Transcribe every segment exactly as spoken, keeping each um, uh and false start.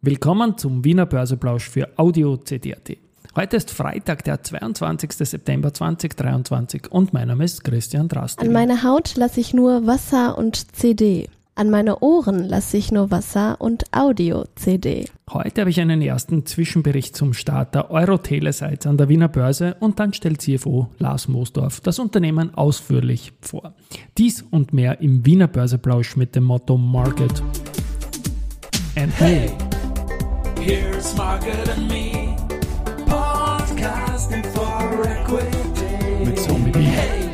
Willkommen zum Wiener Börse Plausch für Audio-C D.at. Heute ist Freitag, der zweiundzwanzigsten September zweitausenddreiundzwanzig und mein Name ist Christian Drastil. An meiner Haut lasse ich nur Wasser und C D. An meine Ohren lasse ich nur Wasser und Audio-C D. Heute habe ich einen ersten Zwischenbericht zum Start der EuroTeleSites an der Wiener Börse und dann stellt C F O Lars Mosdorf das Unternehmen ausführlich vor. Dies und mehr im Wiener Börseplausch mit dem Motto Market and Hey. Here's Market and Me, podcasting for equity. Mit Zombie B. Hey,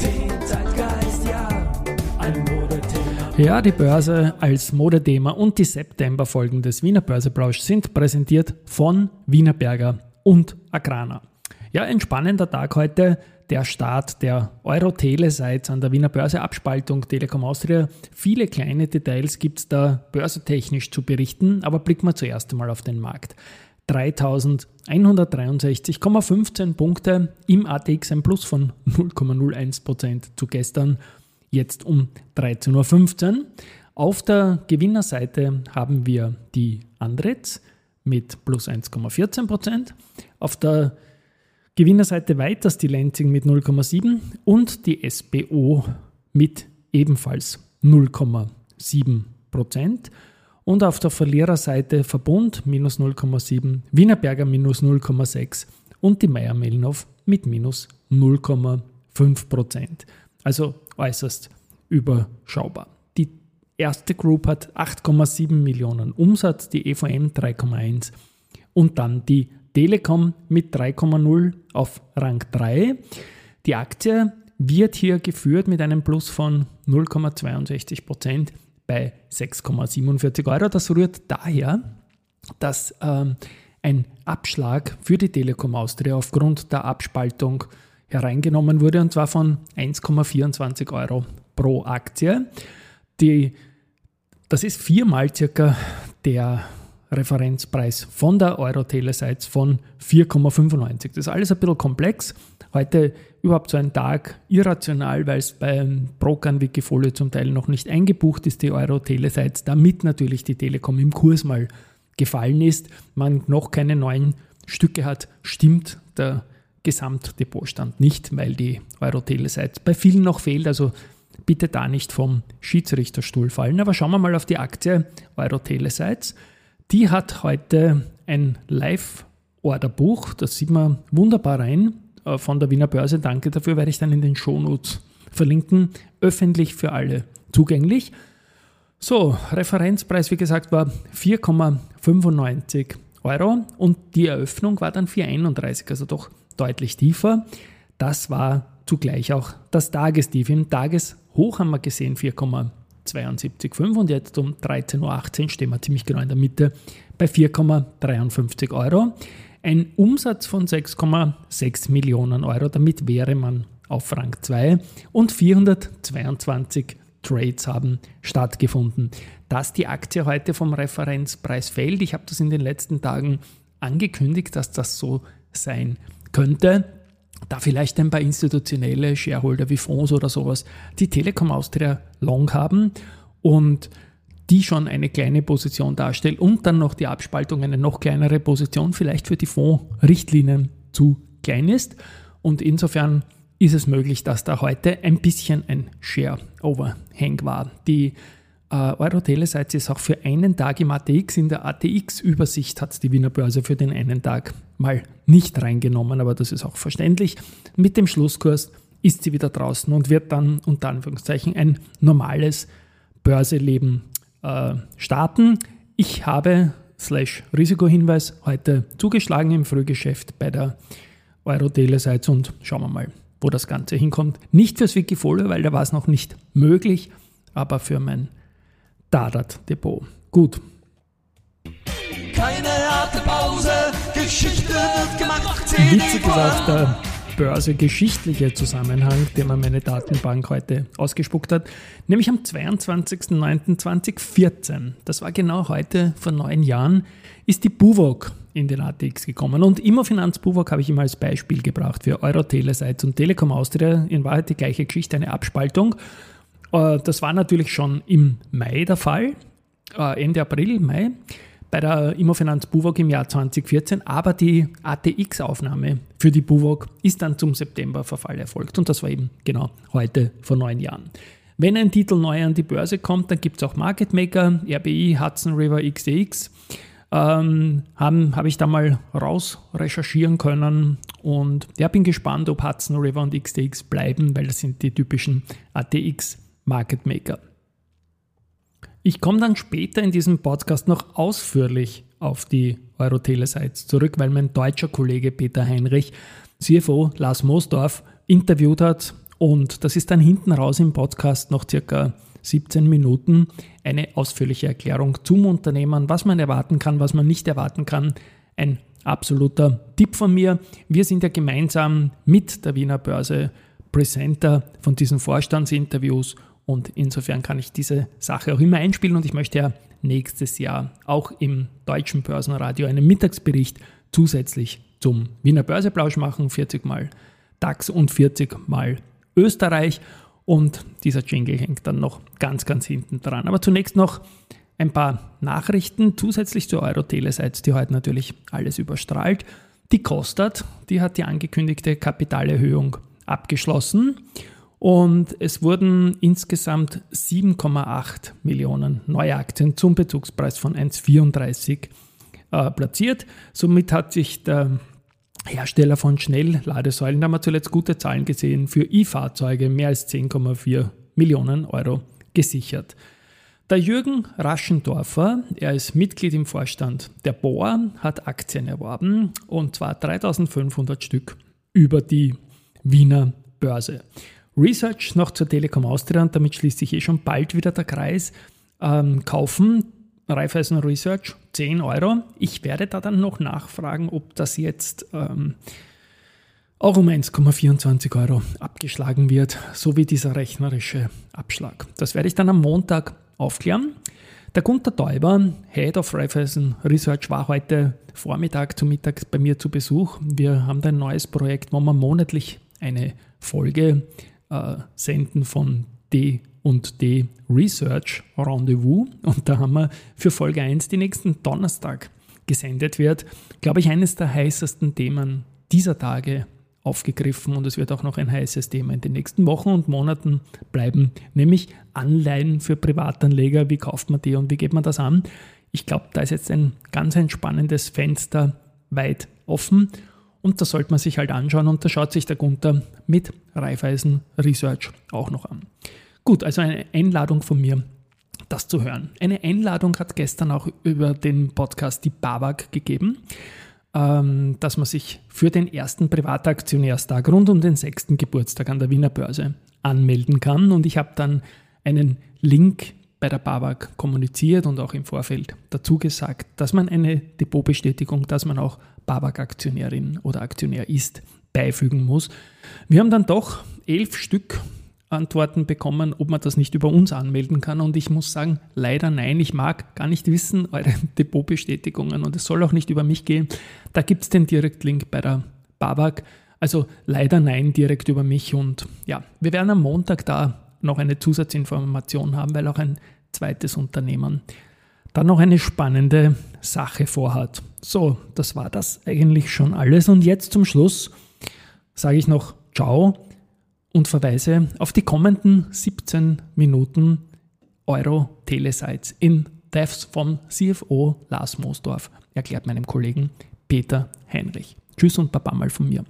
den Zeitgeist, ja, ein Modethema. Ja, die Börse als Modethema und die Septemberfolgen des Wiener Börseplausch sind präsentiert von Wienerberger und Agrana. Ja, ein spannender Tag heute. Der Start der EuroTeleSites an der Wiener Börse, Abspaltung Telekom Austria. Viele kleine Details gibt es da börsetechnisch zu berichten, aber blicken wir zuerst einmal auf den Markt. dreitausendeinhundertdreiundsechzig Komma fünfzehn Punkte im A T X, ein Plus von null Komma null eins Prozent zu gestern, jetzt um dreizehn Uhr fünfzehn. Auf der Gewinnerseite haben wir die Andritz mit plus eins Komma vierzehn Prozent. Auf der Gewinnerseite weiters die Lenzing mit null Komma sieben und die S B O mit ebenfalls null Komma sieben Prozent. Und auf der Verliererseite Verbund minus null Komma sieben, Wienerberger minus null Komma sechs und die Mayr-Melnhof mit minus null Komma fünf Prozent. Also äußerst überschaubar. Die erste Group hat acht Komma sieben Millionen Umsatz, die E V M drei Komma eins und dann die Telekom mit drei Komma null auf Rang drei. Die Aktie wird hier geführt mit einem Plus von null Komma zweiundsechzig Prozent bei sechs Komma siebenundvierzig Euro. Das rührt daher, dass ähm, ein Abschlag für die Telekom Austria aufgrund der Abspaltung hereingenommen wurde, und zwar von eins Komma vierundzwanzig Euro pro Aktie. Die, das ist viermal circa der Referenzpreis von der EuroTeleSites von vier Komma fünfundneunzig. Das ist alles ein bisschen komplex. Heute überhaupt so ein Tag irrational, weil es beim Brokern Wikifolio zum Teil noch nicht eingebucht ist, die EuroTeleSites, damit natürlich die Telekom im Kurs mal gefallen ist, man noch keine neuen Stücke hat, stimmt der Gesamtdepotstand nicht, weil die EuroTeleSites bei vielen noch fehlt, also bitte da nicht vom Schiedsrichterstuhl fallen. Aber schauen wir mal auf die Aktie EuroTeleSites. Die hat heute ein Live-Orderbuch, das sieht man wunderbar rein, von der Wiener Börse. Danke dafür, werde ich dann in den Shownotes verlinken. Öffentlich für alle zugänglich. So, Referenzpreis, wie gesagt, war vier Komma fünfundneunzig Euro und die Eröffnung war dann vier Komma einunddreißig, also doch deutlich tiefer. Das war zugleich auch das Tagestief. Im Tageshoch haben wir gesehen vier Komma zweiundsiebzig Komma fünf und jetzt um dreizehn Uhr achtzehn stehen wir ziemlich genau in der Mitte bei vier Komma dreiundfünfzig Euro. Ein Umsatz von sechs Komma sechs Millionen Euro, damit wäre man auf Rang zwei und vierhundertzweiundzwanzig Trades haben stattgefunden. Dass die Aktie heute vom Referenzpreis fällt, ich habe das in den letzten Tagen angekündigt, dass das so sein könnte. Da vielleicht ein paar institutionelle Shareholder wie Fonds oder sowas die Telekom Austria long haben und die schon eine kleine Position darstellt und dann noch die Abspaltung eine noch kleinere Position vielleicht für die Fondsrichtlinien zu klein ist. Und insofern ist es möglich, dass da heute ein bisschen ein Share-Overhang war. Die äh, EuroTeleSites ist auch für einen Tag im A T X. In der A T X-Übersicht hat es die Wiener Börse für den einen Tag mal nicht reingenommen, aber das ist auch verständlich. Mit dem Schlusskurs ist sie wieder draußen und wird dann unter Anführungszeichen ein normales Börseleben äh, starten. Ich habe slash Risikohinweis heute zugeschlagen im Frühgeschäft bei der EuroTeleSites und schauen wir mal, wo das Ganze hinkommt. Nicht fürs Wikifolio, weil da war es noch nicht möglich, aber für mein Dadat-Depot. Gut. Keine harte Pause, Geschichte wird gemacht. Witzig ist auch der börsegeschichtliche Zusammenhang, den mir meine Datenbank heute ausgespuckt hat, nämlich am zweiundzwanzigsten neunten zweitausendvierzehn, das war genau heute vor neun Jahren, ist die Bawag in den A T X gekommen. Und Immofinanz Bawag habe ich immer als Beispiel gebracht für EuroTeleSites und Telekom Austria, in Wahrheit die gleiche Geschichte, eine Abspaltung. Das war natürlich schon im Mai der Fall, Ende April, Mai. bei der Immofinanz Bawag im Jahr zwanzig vierzehn, aber die A T X-Aufnahme für die Bawag ist dann zum Septemberverfall erfolgt und das war eben genau heute vor neun Jahren. Wenn ein Titel neu an die Börse kommt, dann gibt es auch Market Maker, R B I, Hudson River, X T X. Ähm, habe hab ich da mal raus recherchieren können und ja, bin gespannt, ob Hudson River und X T X bleiben, weil das sind die typischen A T X-Market Maker. Ich komme dann später in diesem Podcast noch ausführlich auf die EuroTeleSites zurück, weil mein deutscher Kollege Peter Heinrich, C F O Lars Mosdorf, interviewt hat und das ist dann hinten raus im Podcast noch circa siebzehn Minuten eine ausführliche Erklärung zum Unternehmen, was man erwarten kann, was man nicht erwarten kann. Ein absoluter Tipp von mir. Wir sind ja gemeinsam mit der Wiener Börse Presenter von diesen Vorstandsinterviews und insofern kann ich diese Sache auch immer einspielen und ich möchte ja nächstes Jahr auch im deutschen Börsenradio einen Mittagsbericht zusätzlich zum Wiener Börse Plausch machen, vierzig mal DAX und vierzig mal Österreich. Und dieser Jingle hängt dann noch ganz, ganz hinten dran. Aber zunächst noch ein paar Nachrichten zusätzlich zur EuroTeleSites, die heute natürlich alles überstrahlt. Die Kostad, die hat die angekündigte Kapitalerhöhung abgeschlossen und es wurden insgesamt sieben Komma acht Millionen neue Aktien zum Bezugspreis von eins Komma vierunddreißig äh, platziert. Somit hat sich der Hersteller von Schnellladesäulen, da haben wir zuletzt gute Zahlen gesehen, für E-Fahrzeuge mehr als zehn Komma vier Millionen Euro gesichert. Der Jürgen Raschendorfer, er ist Mitglied im Vorstand der B O A, hat Aktien erworben und zwar dreitausendfünfhundert Stück über die Wiener Börse. Research noch zur Telekom Austria und damit schließt sich eh schon bald wieder der Kreis. Ähm, kaufen Raiffeisen Research, zehn Euro. Ich werde da dann noch nachfragen, ob das jetzt ähm, auch um eins Komma vierundzwanzig Euro abgeschlagen wird, so wie dieser rechnerische Abschlag. Das werde ich dann am Montag aufklären. Der Gunter Deuber, Head of Raiffeisen Research, war heute Vormittag zu Mittag bei mir zu Besuch. Wir haben da ein neues Projekt, wo wir monatlich eine Folge äh, senden von D und die Research Rendezvous und da haben wir für Folge eins, die nächsten Donnerstag gesendet wird, glaube ich, eines der heißesten Themen dieser Tage aufgegriffen und es wird auch noch ein heißes Thema in den nächsten Wochen und Monaten bleiben, nämlich Anleihen für Privatanleger, wie kauft man die und wie geht man das an? Ich glaube, da ist jetzt ein ganz ein spannendes Fenster weit offen und das sollte man sich halt anschauen und da schaut sich der Gunter mit Raiffeisen Research auch noch an. Gut, also eine Einladung von mir, das zu hören. Eine Einladung hat gestern auch über den Podcast die Bawag gegeben, ähm, dass man sich für den ersten Privataktionärstag rund um den sechsten Geburtstag an der Wiener Börse anmelden kann. Und ich habe dann einen Link bei der Bawag kommuniziert und auch im Vorfeld dazu gesagt, dass man eine Depotbestätigung, dass man auch Bawag-Aktionärin oder Aktionär ist, beifügen muss. Wir haben dann doch elf Stück Antworten bekommen, ob man das nicht über uns anmelden kann und ich muss sagen, leider nein, ich mag gar nicht wissen, eure Depotbestätigungen und es soll auch nicht über mich gehen. Da gibt es den Direktlink bei der Bawag, also leider nein, direkt über mich und ja, wir werden am Montag da noch eine Zusatzinformation haben, weil auch ein zweites Unternehmen dann noch eine spannende Sache vorhat. So, das war das eigentlich schon alles und jetzt zum Schluss sage ich noch Ciao und verweise auf die kommenden siebzehn Minuten EuroTeleSites in Depth vom C F O Lars Mosdorf, erklärt meinem Kollegen Peter Heinrich. Tschüss und Baba mal von mir.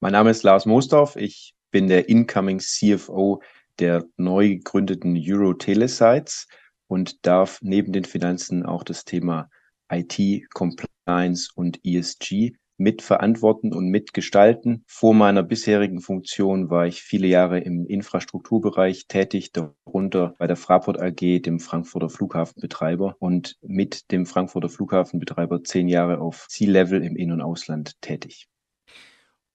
Mein Name ist Lars Mosdorf, ich bin der Incoming C F O der neu gegründeten EuroTeleSites und darf neben den Finanzen auch das Thema I T, Compliance und E S G mitverantworten und mitgestalten. Vor meiner bisherigen Funktion war ich viele Jahre im Infrastrukturbereich tätig, darunter bei der Fraport A G, dem Frankfurter Flughafenbetreiber und mit dem Frankfurter Flughafenbetreiber zehn Jahre auf C-Level im In- und Ausland tätig.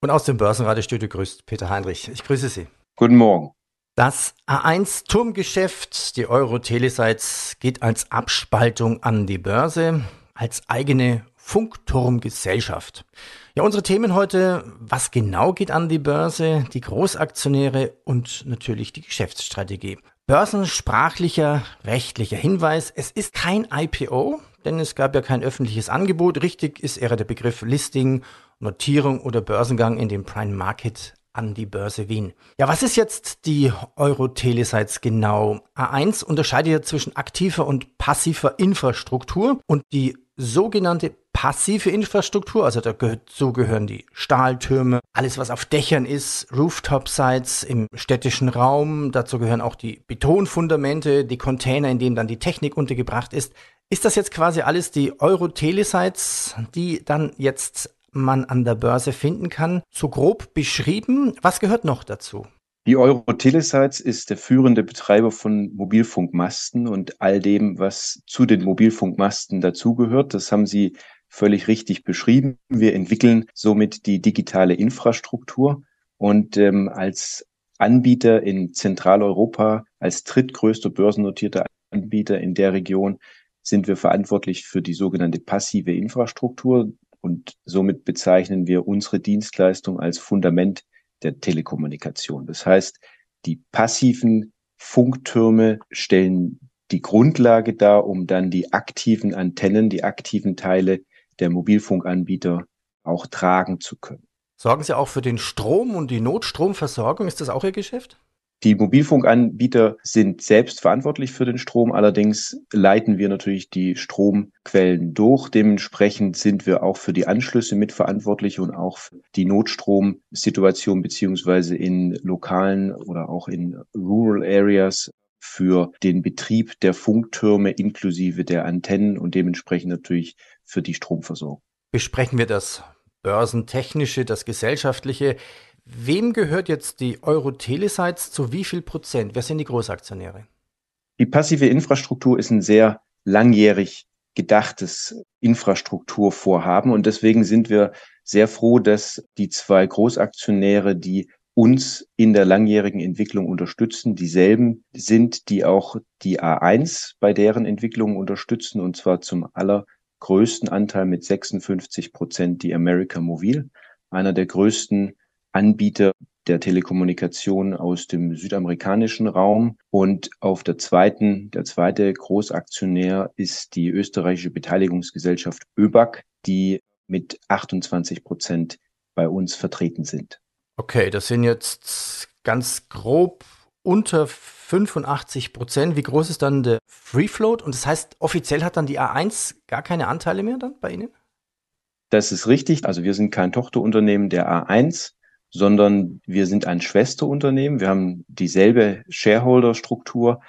Und aus dem Börsenradiostudio grüßt Peter Heinrich. Ich grüße Sie. Guten Morgen. Das A eins Turmgeschäft, die EuroTeleSites, geht als Abspaltung an die Börse, als eigene Funkturmgesellschaft. Ja, unsere Themen heute, was genau geht an die Börse, die Großaktionäre und natürlich die Geschäftsstrategie. Börsensprachlicher, rechtlicher Hinweis, es ist kein I P O, denn es gab ja kein öffentliches Angebot. Richtig ist eher der Begriff Listing, Notierung oder Börsengang in den Prime Market an die Börse Wien. Ja, was ist jetzt die EuroTeleSites genau? A eins unterscheidet ja zwischen aktiver und passiver Infrastruktur und die sogenannte passive Infrastruktur, also dazu gehören die Stahltürme, alles was auf Dächern ist, Rooftop-Sites im städtischen Raum, dazu gehören auch die Betonfundamente, die Container, in denen dann die Technik untergebracht ist. Ist das jetzt quasi alles die EuroTeleSites, die dann jetzt man an der Börse finden kann? So grob beschrieben, was gehört noch dazu? Die EuroTeleSites ist der führende Betreiber von Mobilfunkmasten und all dem, was zu den Mobilfunkmasten dazugehört. Das haben Sie völlig richtig beschrieben. Wir entwickeln somit die digitale Infrastruktur und ähm, als Anbieter in Zentraleuropa, als drittgrößter börsennotierter Anbieter in der Region, sind wir verantwortlich für die sogenannte passive Infrastruktur und somit bezeichnen wir unsere Dienstleistung als Fundament der Telekommunikation. Das heißt, die passiven Funktürme stellen die Grundlage dar, um dann die aktiven Antennen, die aktiven Teile der Mobilfunkanbieter auch tragen zu können. Sorgen Sie auch für den Strom und die Notstromversorgung? Ist das auch Ihr Geschäft? Die Mobilfunkanbieter sind selbst verantwortlich für den Strom, allerdings leiten wir natürlich die Stromquellen durch. Dementsprechend sind wir auch für die Anschlüsse mitverantwortlich und auch für die Notstromsituation beziehungsweise in lokalen oder auch in Rural Areas für den Betrieb der Funktürme inklusive der Antennen und dementsprechend natürlich für die Stromversorgung. Besprechen wir das Börsentechnische, das Gesellschaftliche. Wem gehört jetzt die EuroTeleSites zu wie viel Prozent? Wer sind die Großaktionäre? Die passive Infrastruktur ist ein sehr langjährig gedachtes Infrastrukturvorhaben und deswegen sind wir sehr froh, dass die zwei Großaktionäre, die uns in der langjährigen Entwicklung unterstützen, dieselben sind, die auch die A eins bei deren Entwicklung unterstützen und zwar zum allergrößten Anteil mit sechsundfünfzig Prozent die América Móvil, einer der größten Anbieter der Telekommunikation aus dem südamerikanischen Raum. Und auf der zweiten, der zweite Großaktionär ist die österreichische Beteiligungsgesellschaft ÖBAG, die mit achtundzwanzig Prozent bei uns vertreten sind. Okay, das sind jetzt ganz grob unter fünfundachtzig Prozent. Wie groß ist dann der Free Float? Und das heißt, offiziell hat dann die A eins gar keine Anteile mehr dann bei Ihnen? Das ist richtig. Also wir sind kein Tochterunternehmen der A eins, sondern wir sind ein Schwesterunternehmen. Wir haben dieselbe Shareholder-Struktur,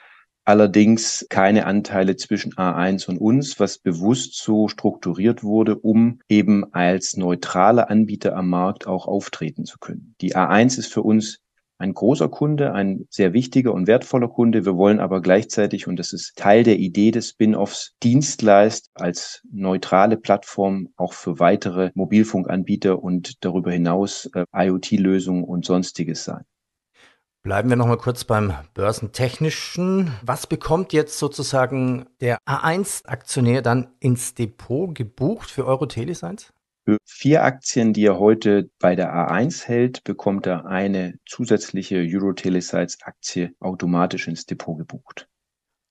allerdings keine Anteile zwischen A eins und uns, was bewusst so strukturiert wurde, um eben als neutraler Anbieter am Markt auch auftreten zu können. Die A eins ist für uns ein großer Kunde, ein sehr wichtiger und wertvoller Kunde. Wir wollen aber gleichzeitig, und das ist Teil der Idee des Spin-offs, Dienstleister als neutrale Plattform auch für weitere Mobilfunkanbieter und darüber hinaus äh, IoT-Lösungen und Sonstiges sein. Bleiben wir nochmal kurz beim Börsentechnischen. Was bekommt jetzt sozusagen der A eins Aktionär dann ins Depot gebucht für EuroTeleSites? Für vier Aktien, die er heute bei der A eins hält, bekommt er eine zusätzliche EuroTeleSites-Aktie automatisch ins Depot gebucht.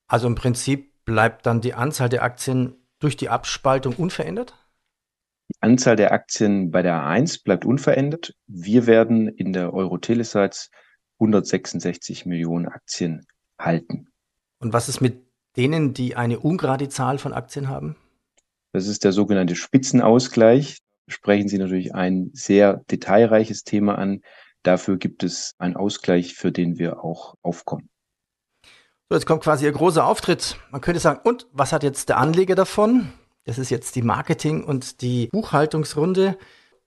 Also im Prinzip bleibt dann die Anzahl der Aktien durch die Abspaltung unverändert? Die Anzahl der Aktien bei der A eins bleibt unverändert. Wir werden in der EuroTeleSites hundertsechsundsechzig Millionen Aktien halten. Und was ist mit denen, die eine ungerade Zahl von Aktien haben? Das ist der sogenannte Spitzenausgleich. Sprechen Sie natürlich ein sehr detailreiches Thema an. Dafür gibt es einen Ausgleich, für den wir auch aufkommen. So, jetzt kommt quasi Ihr großer Auftritt. Man könnte sagen, und was hat jetzt der Anleger davon? Das ist jetzt die Marketing- und die Buchhaltungsrunde.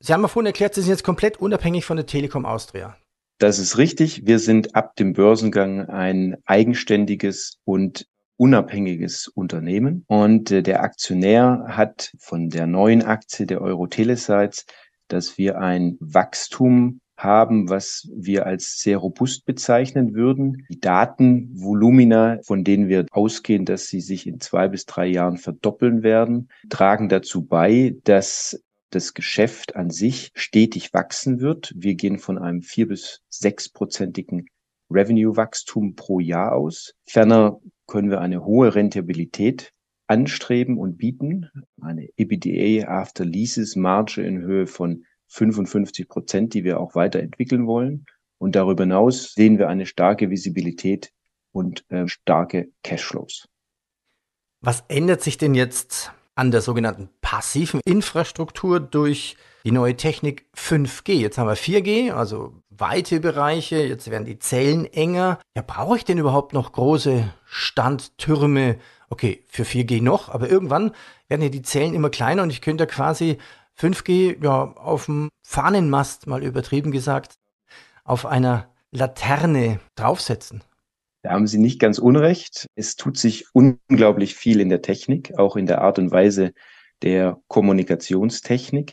Sie haben ja vorhin erklärt, Sie sind jetzt komplett unabhängig von der Telekom Austria. Das ist richtig. Wir sind ab dem Börsengang ein eigenständiges und unabhängiges Unternehmen und äh, der Aktionär hat von der neuen Aktie der EuroTeleSites, dass wir ein Wachstum haben, was wir als sehr robust bezeichnen würden. Die Datenvolumina, von denen wir ausgehen, dass sie sich in zwei bis drei Jahren verdoppeln werden, tragen dazu bei, dass das Geschäft an sich stetig wachsen wird. Wir gehen von einem vier bis sechsprozentigen Revenue-Wachstum pro Jahr aus. Ferner können wir eine hohe Rentabilität anstreben und bieten. Eine EBITDA after Leases Marge in Höhe von fünfundfünfzig Prozent, die wir auch weiterentwickeln wollen. Und darüber hinaus sehen wir eine starke Visibilität und äh, starke Cashflows. Was ändert sich denn jetzt an der sogenannten passiven Infrastruktur durch die neue Technik fünf G? Jetzt haben wir vier G, also weite Bereiche, jetzt werden die Zellen enger. Ja, brauche ich denn überhaupt noch große Standtürme? Okay, für vier G noch, aber irgendwann werden ja die Zellen immer kleiner und ich könnte quasi fünf G ja auf dem Fahnenmast, mal übertrieben gesagt, auf einer Laterne draufsetzen. Da haben Sie nicht ganz unrecht. Es tut sich unglaublich viel in der Technik, auch in der Art und Weise der Kommunikationstechnik.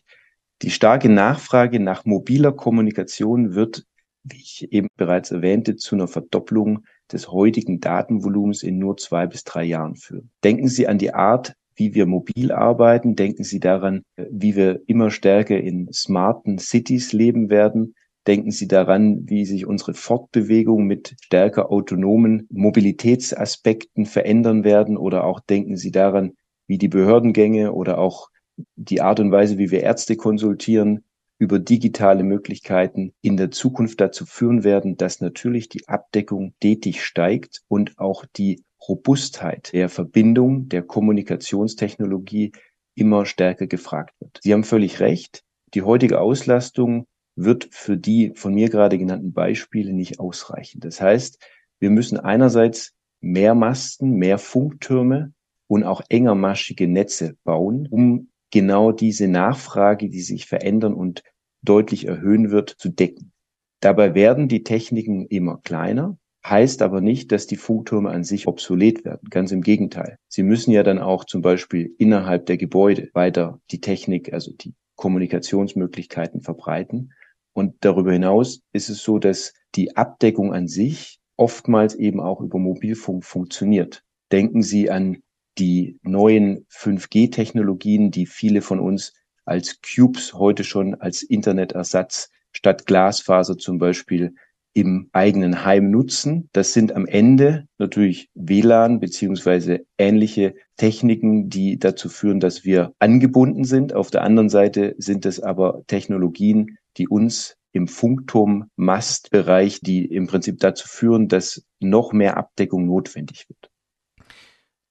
Die starke Nachfrage nach mobiler Kommunikation wird, wie ich eben bereits erwähnte, zu einer Verdopplung des heutigen Datenvolumens in nur zwei bis drei Jahren führen. Denken Sie an die Art, wie wir mobil arbeiten. Denken Sie daran, wie wir immer stärker in smarten Cities leben werden. Denken Sie daran, wie sich unsere Fortbewegung mit stärker autonomen Mobilitätsaspekten verändern werden, oder auch denken Sie daran, wie die Behördengänge oder auch die Art und Weise, wie wir Ärzte konsultieren, über digitale Möglichkeiten in der Zukunft dazu führen werden, dass natürlich die Abdeckung stetig steigt und auch die Robustheit der Verbindung, der Kommunikationstechnologie immer stärker gefragt wird. Sie haben völlig recht, die heutige Auslastung wird für die von mir gerade genannten Beispiele nicht ausreichen. Das heißt, wir müssen einerseits mehr Masten, mehr Funktürme und auch engermaschige Netze bauen, um genau diese Nachfrage, die sich verändern und deutlich erhöhen wird, zu decken. Dabei werden die Techniken immer kleiner, heißt aber nicht, dass die Funktürme an sich obsolet werden. Ganz im Gegenteil. Sie müssen ja dann auch zum Beispiel innerhalb der Gebäude weiter die Technik, also die Kommunikationsmöglichkeiten verbreiten. Und darüber hinaus ist es so, dass die Abdeckung an sich oftmals eben auch über Mobilfunk funktioniert. Denken Sie an die neuen fünf G Technologien, die viele von uns als Cubes heute schon als Internetersatz statt Glasfaser zum Beispiel im eigenen Heim nutzen. Das sind am Ende natürlich W LAN bzw. ähnliche Techniken, die dazu führen, dass wir angebunden sind. Auf der anderen Seite sind es aber Technologien, die uns im Funkturm-Mastbereich, die im Prinzip dazu führen, dass noch mehr Abdeckung notwendig wird.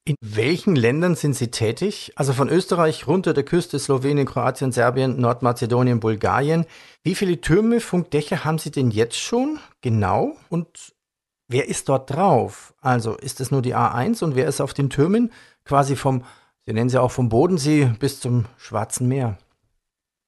In welchen Ländern sind Sie tätig? Also von Österreich runter der Küste, Slowenien, Kroatien, Serbien, Nordmazedonien, Bulgarien. Wie viele Türme, Funkdächer haben Sie denn jetzt schon? Genau. Und wer ist dort drauf? Also ist es nur die A eins und wer ist auf den Türmen? Quasi vom, Sie nennen sie auch vom Bodensee bis zum Schwarzen Meer.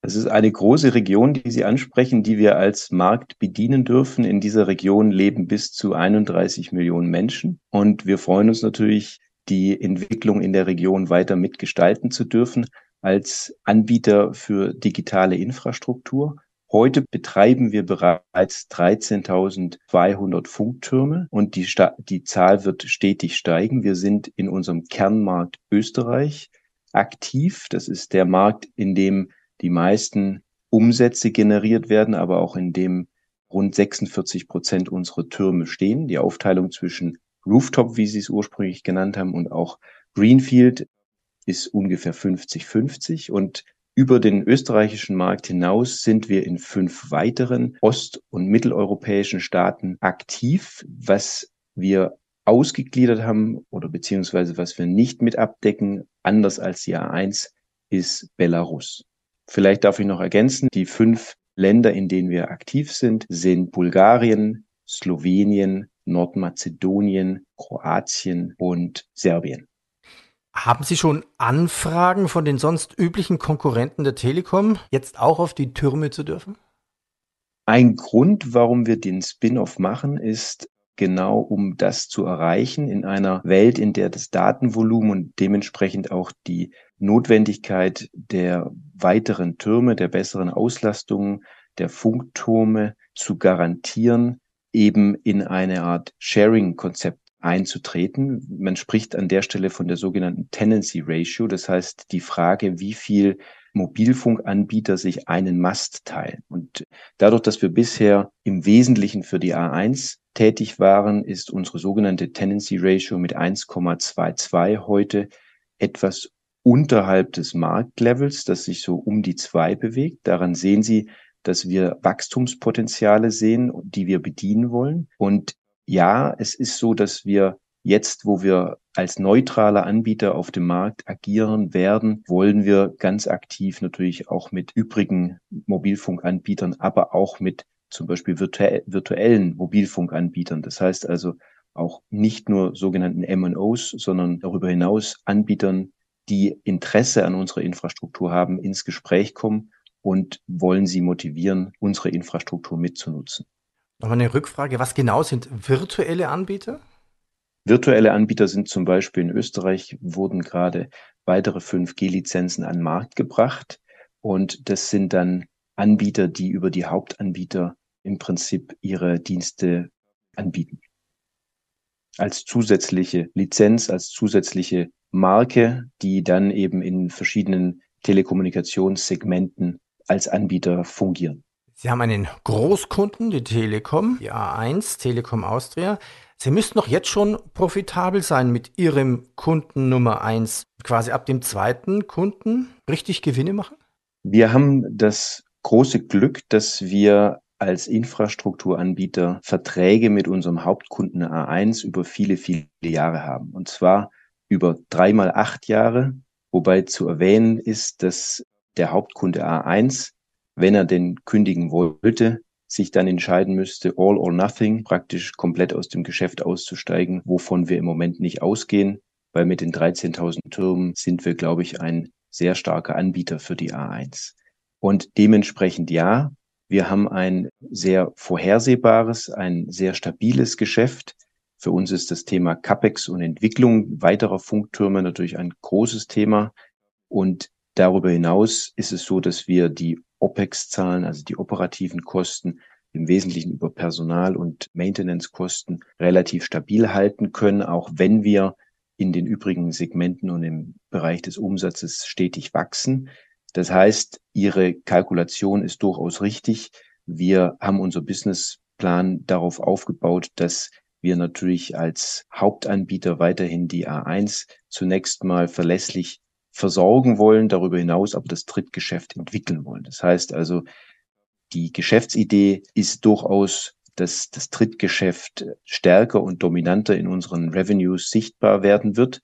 Das ist eine große Region, die Sie ansprechen, die wir als Markt bedienen dürfen. In dieser Region leben bis zu einunddreißig Millionen Menschen. Und wir freuen uns natürlich, die Entwicklung in der Region weiter mitgestalten zu dürfen als Anbieter für digitale Infrastruktur. Heute betreiben wir bereits dreizehntausendzweihundert Funktürme und die, Sta- die Zahl wird stetig steigen. Wir sind in unserem Kernmarkt Österreich aktiv. Das ist der Markt, in dem die meisten Umsätze generiert werden, aber auch in dem rund sechsundvierzig Prozent unserer Türme stehen. Die Aufteilung zwischen Rooftop, wie Sie es ursprünglich genannt haben, und auch Greenfield ist ungefähr fünfzig fünfzig. Und über den österreichischen Markt hinaus sind wir in fünf weiteren ost- und mitteleuropäischen Staaten aktiv. Was wir ausgegliedert haben oder beziehungsweise was wir nicht mit abdecken, anders als die A eins, ist Belarus. Vielleicht darf ich noch ergänzen, die fünf Länder, in denen wir aktiv sind, sind Bulgarien, Slowenien, Nordmazedonien, Kroatien und Serbien. Haben Sie schon Anfragen von den sonst üblichen Konkurrenten der Telekom, jetzt auch auf die Türme zu dürfen? Ein Grund, warum wir den Spin-off machen, ist genau, um das zu erreichen in einer Welt, in der das Datenvolumen und dementsprechend auch die Notwendigkeit der weiteren Türme, der besseren Auslastungen, der Funktürme zu garantieren, eben in eine Art Sharing-Konzept einzutreten. Man spricht an der Stelle von der sogenannten Tenancy Ratio, das heißt die Frage, wie viel Mobilfunkanbieter sich einen Mast teilen. Und dadurch, dass wir bisher im Wesentlichen für die A eins tätig waren, ist unsere sogenannte Tenancy Ratio mit eins Komma zweiundzwanzig heute etwas unterhalb des Marktlevels, das sich so um die zwei bewegt. Daran sehen Sie, dass wir Wachstumspotenziale sehen, die wir bedienen wollen. Und ja, es ist so, dass wir jetzt, wo wir als neutraler Anbieter auf dem Markt agieren werden, wollen wir ganz aktiv natürlich auch mit übrigen Mobilfunkanbietern, aber auch mit zum Beispiel virtu- virtuellen Mobilfunkanbietern. Das heißt also auch nicht nur sogenannten M and Os, sondern darüber hinaus Anbietern, die Interesse an unserer Infrastruktur haben, ins Gespräch kommen und wollen sie motivieren, unsere Infrastruktur mitzunutzen. Nochmal eine Rückfrage, was genau sind virtuelle Anbieter? Virtuelle Anbieter sind zum Beispiel in Österreich, wurden gerade weitere fünf G Lizenzen an den Markt gebracht. Und das sind dann Anbieter, die über die Hauptanbieter im Prinzip ihre Dienste anbieten. Als zusätzliche Lizenz, als zusätzliche Marke, die dann eben in verschiedenen Telekommunikationssegmenten als Anbieter fungieren. Sie haben einen Großkunden, die Telekom, die A eins, Telekom Austria. Sie müssten doch jetzt schon profitabel sein mit Ihrem Kunden Nummer eins, quasi ab dem zweiten Kunden richtig Gewinne machen? Wir haben das große Glück, dass wir als Infrastrukturanbieter Verträge mit unserem Hauptkunden A eins über viele, viele Jahre haben. Und zwar über dreimal acht Jahre, wobei zu erwähnen ist, dass der Hauptkunde A eins, wenn er denn kündigen wollte, sich dann entscheiden müsste, all or nothing, praktisch komplett aus dem Geschäft auszusteigen, wovon wir im Moment nicht ausgehen, weil mit den dreizehntausend Türmen sind wir, glaube ich, ein sehr starker Anbieter für die A eins. Und dementsprechend ja, wir haben ein sehr vorhersehbares, ein sehr stabiles Geschäft. Für uns ist das Thema CapEx und Entwicklung weiterer Funktürme natürlich ein großes Thema. Und darüber hinaus ist es so, dass wir die OPEX-Zahlen, also die operativen Kosten, im Wesentlichen über Personal- und Maintenance-Kosten relativ stabil halten können, auch wenn wir in den übrigen Segmenten und im Bereich des Umsatzes stetig wachsen. Das heißt, Ihre Kalkulation ist durchaus richtig. Wir haben unser Businessplan darauf aufgebaut, dass wir natürlich als Hauptanbieter weiterhin die A eins zunächst mal verlässlich versorgen wollen, darüber hinaus aber das Drittgeschäft entwickeln wollen. Das heißt also, die Geschäftsidee ist durchaus, dass das Drittgeschäft stärker und dominanter in unseren Revenues sichtbar werden wird.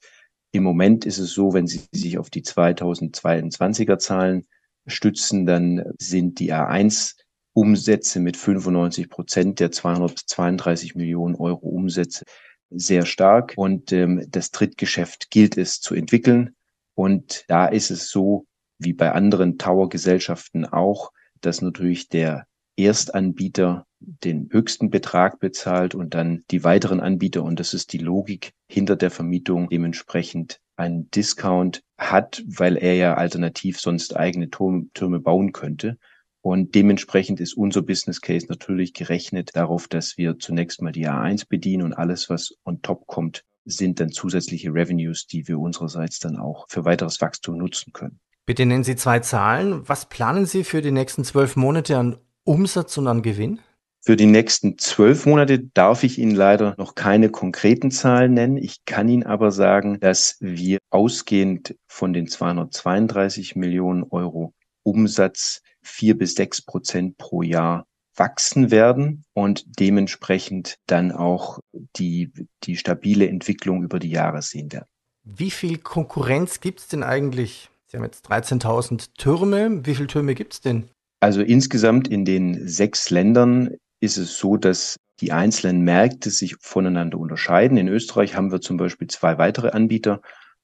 Im Moment ist es so, wenn Sie sich auf die zweitausendzweiundzwanziger Zahlen stützen, dann sind die A eins Umsätze mit fünfundneunzig Prozent der zweihundertzweiunddreißig Millionen Euro Umsätze sehr stark und ähm, das Drittgeschäft gilt es zu entwickeln. Und da ist es so, wie bei anderen Tower-Gesellschaften auch, dass natürlich der Erstanbieter den höchsten Betrag bezahlt und dann die weiteren Anbieter, und das ist die Logik hinter der Vermietung, dementsprechend einen Discount hat, weil er ja alternativ sonst eigene Türme bauen könnte. Und dementsprechend ist unser Business Case natürlich gerechnet darauf, dass wir zunächst mal die A eins bedienen und alles, was on top kommt, sind dann zusätzliche Revenues, die wir unsererseits dann auch für weiteres Wachstum nutzen können. Bitte nennen Sie zwei Zahlen. Was planen Sie für die nächsten zwölf Monate an Umsatz und an Gewinn? Für die nächsten zwölf Monate darf ich Ihnen leider noch keine konkreten Zahlen nennen. Ich kann Ihnen aber sagen, dass wir ausgehend von den zweihundertzweiunddreißig Millionen Euro Umsatz vier bis sechs Prozent pro Jahr wachsen werden und dementsprechend dann auch die, die stabile Entwicklung über die Jahre sehen werden. Wie viel Konkurrenz gibt es denn eigentlich? Sie haben jetzt dreizehntausend Türme. Wie viele Türme gibt es denn? Also insgesamt in den sechs Ländern ist es so, dass die einzelnen Märkte sich voneinander unterscheiden. In Österreich haben wir zum Beispiel zwei weitere Anbieter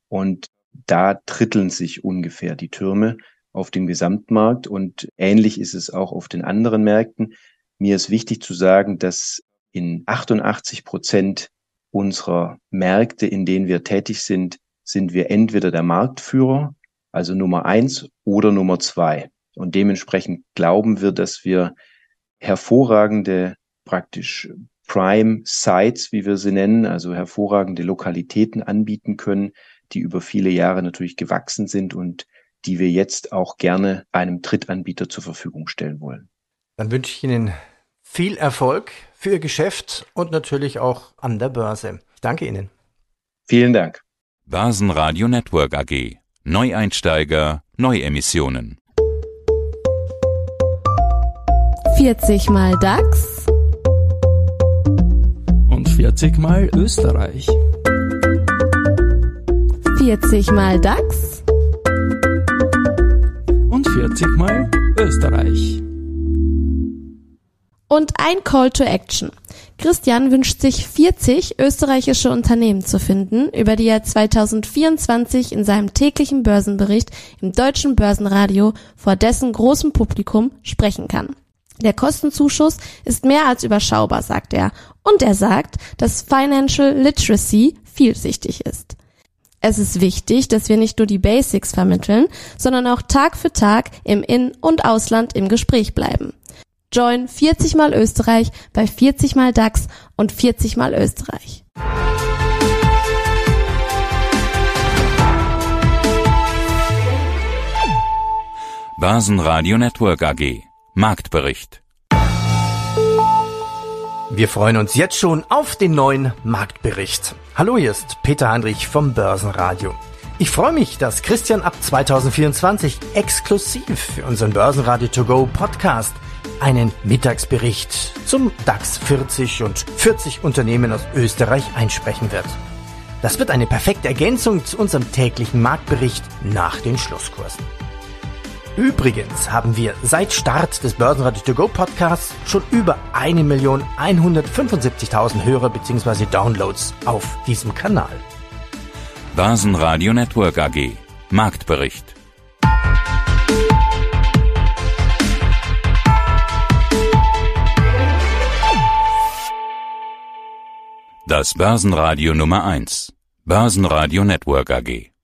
und da dritteln sich ungefähr die Türme auf dem Gesamtmarkt und ähnlich ist es auch auf den anderen Märkten. Mir ist wichtig zu sagen, dass in achtundachtzig Prozent unserer Märkte, in denen wir tätig sind, sind wir entweder der Marktführer, also Nummer eins oder Nummer zwei. Und dementsprechend glauben wir, dass wir hervorragende, praktisch Prime-Sites, wie wir sie nennen, also hervorragende Lokalitäten anbieten können, die über viele Jahre natürlich gewachsen sind und die wir jetzt auch gerne einem Drittanbieter zur Verfügung stellen wollen. Dann wünsche ich Ihnen viel Erfolg für Ihr Geschäft und natürlich auch an der Börse. Ich danke Ihnen. Vielen Dank. Börsenradio Network A G. Neueinsteiger, Neuemissionen. vierzig mal DAX und vierzig mal Österreich. vierzig mal DAX und vierzig mal Österreich. Und ein Call to Action. Christian wünscht sich vierzig österreichische Unternehmen zu finden, über die er zweitausendvierundzwanzig in seinem täglichen Börsenbericht im deutschen Börsenradio vor dessen großem Publikum sprechen kann. Der Kostenzuschuss ist mehr als überschaubar, sagt er. Und er sagt, dass Financial Literacy vielschichtig ist. Es ist wichtig, dass wir nicht nur die Basics vermitteln, sondern auch Tag für Tag im In- und Ausland im Gespräch bleiben. Join vierzig mal Österreich bei vierzig mal DAX und vierzig mal Österreich. Börsenradio Network A G. Marktbericht. Wir freuen uns jetzt schon auf den neuen Marktbericht. Hallo, hier ist Peter Heinrich vom Börsenradio. Ich freue mich, dass Christian ab zweitausendvierundzwanzig exklusiv für unseren Börsenradio To Go Podcast einen Mittagsbericht zum DAX vierzig und vierzig Unternehmen aus Österreich einsprechen wird. Das wird eine perfekte Ergänzung zu unserem täglichen Marktbericht nach den Schlusskursen. Übrigens haben wir seit Start des Börsenradio To Go Podcasts schon über eine Million hundertfünfundsiebzigtausend Hörer bzw. Downloads auf diesem Kanal. Börsenradio Network A G. Marktbericht. Das Börsenradio Nummer eins. Börsenradio Network A G.